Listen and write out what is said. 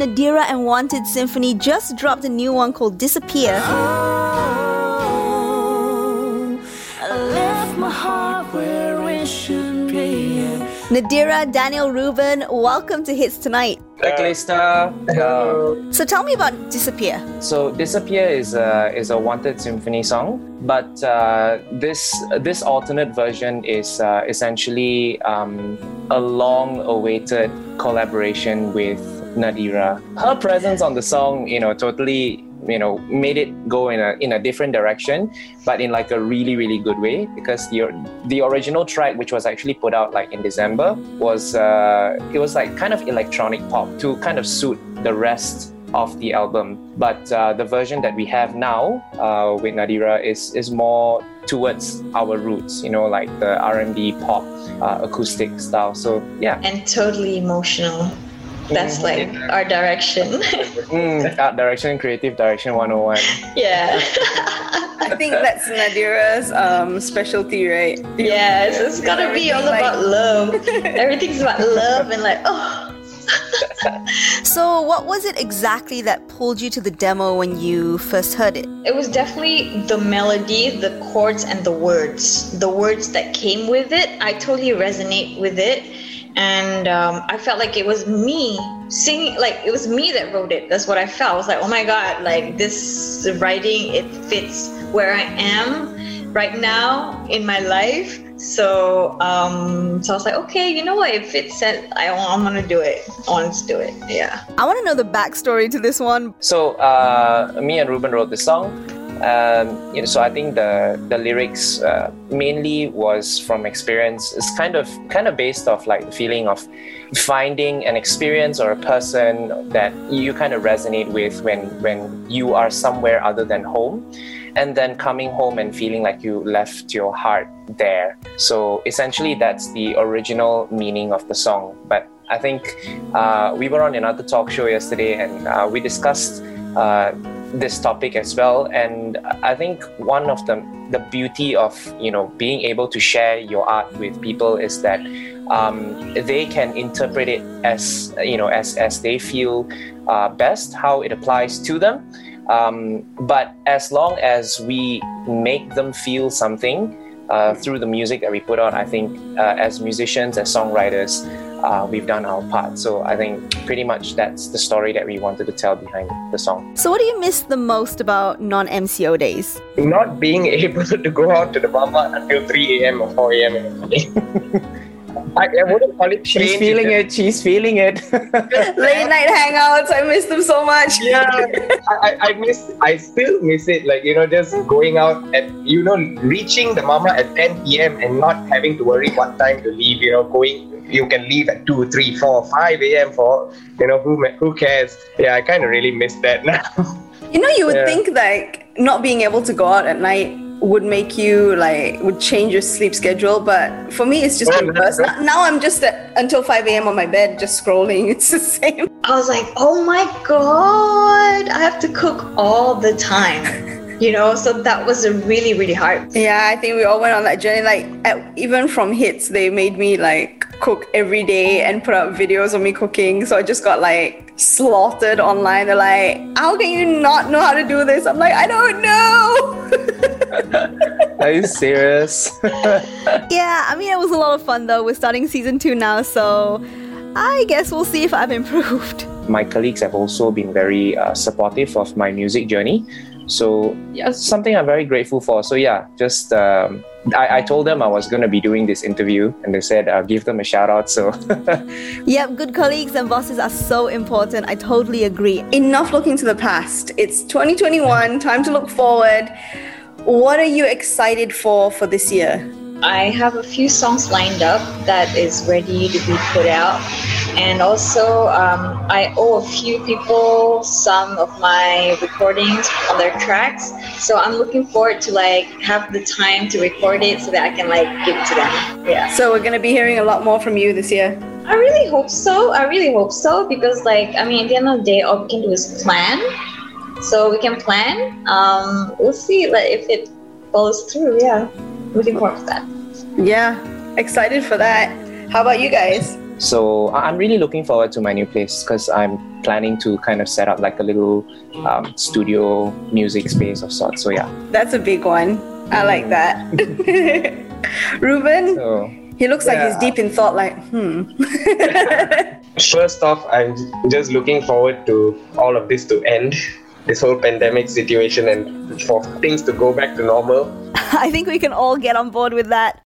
Nadira and Wanted Symphony just dropped a new one called Disappear. Oh, I left my heart where it should be. Nadira, Daniel Rubin, welcome to Hits Tonight. Backlista. Hello. So tell me about Disappear. So Disappear is a Wanted Symphony song, but this alternate version is essentially a long-awaited collaboration with Nadira. Her presence on the song, totally, made it go in a different direction, but in like a really, really good way, because the original track, which was actually put out like in December, was it was like kind of electronic pop to kind of suit the rest of the album. But the version that we have now with Nadira is more towards our roots, like the R&B pop acoustic style. So yeah, and totally emotional. That's like our direction. Art direction, creative direction 101. Yeah. I think that's Nadira's specialty, right? Yes, it's gotta be all about love. Everything's about love and So what was it exactly that pulled you to the demo when you first heard it? It was definitely the melody, the chords and the words. The words that came with it, I totally resonate with it. And I felt like it was me singing, like it was me that wrote it. That's what I felt. I was like, oh my God, like this writing, it fits where I am right now in my life. So I was like, okay, you know what, if it said I'm gonna do it, I want to do it, yeah. I want to know the backstory to this one. So me and Ruben wrote this song. So I think the lyrics mainly was from experience. It's kind of based off like the feeling of finding an experience or a person that you kind of resonate with when you are somewhere other than home, and then coming home and feeling like you left your heart there. So essentially that's the original meaning of the song. But I think we were on another talk show yesterday and we discussed this topic as well, and I think one of the beauty of being able to share your art with people is that they can interpret it as they feel best, how it applies to them, but as long as we make them feel something through the music that we put on, I think as musicians, as songwriters, we've done our part. So I think pretty much that's the story that we wanted to tell behind the song. So what do you miss the most about non-MCO days? Not being able to go out to the mama until 3 a.m. or 4 a.m. in the morning. I wouldn't call it. She's feeling it. Late night hangouts, I miss them so much. Yeah, I still miss it. Like, just going out and, reaching the mama at 10 p.m. and not having to worry what time to leave, You can leave at 2, 3, 4, 5 a.m. for, who cares? Yeah, I kind of really miss that now. You would think like not being able to go out at night would make you would change your sleep schedule. But for me, it's just reverse. Now I'm just until 5 a.m. on my bed, just scrolling. It's the same. I was like, oh my God, I have to cook all the time. So that was a really, really hard. Yeah, I think we all went on that journey. Even from Hits, they made me cook every day and put up videos of me cooking. So I just got slaughtered online. They're like, how can you not know how to do this? I'm like, I don't know. Are you serious? Yeah, I mean, it was a lot of fun though. We're starting season 2 now, so I guess we'll see if I've improved. My colleagues have also been very supportive of my music journey. So yeah, something I'm very grateful for. So yeah, just I told them I was going to be doing this interview and they said I'll give them a shout out. So yep, good colleagues and bosses are so important. I totally agree. Enough looking to the past. It's 2021, time to look forward. What are you excited for this year? I have a few songs lined up that is ready to be put out. And also, I owe a few people some of my recordings on their tracks. So I'm looking forward to have the time to record it so that I can give it to them. Yeah. So we're going to be hearing a lot more from you this year. I really hope so. Because at the end of the day, all we can do is plan. So we can plan. We'll see if it follows through. Yeah. Looking forward to that. Yeah. Excited for that. How about you guys? So I'm really looking forward to my new place because I'm planning to kind of set up like a little studio music space of sorts. So yeah. That's a big one. I like that. Ruben, he looks like he's deep in thought, like, First off, I'm just looking forward to all of this to end. This whole pandemic situation and for things to go back to normal. I think we can all get on board with that.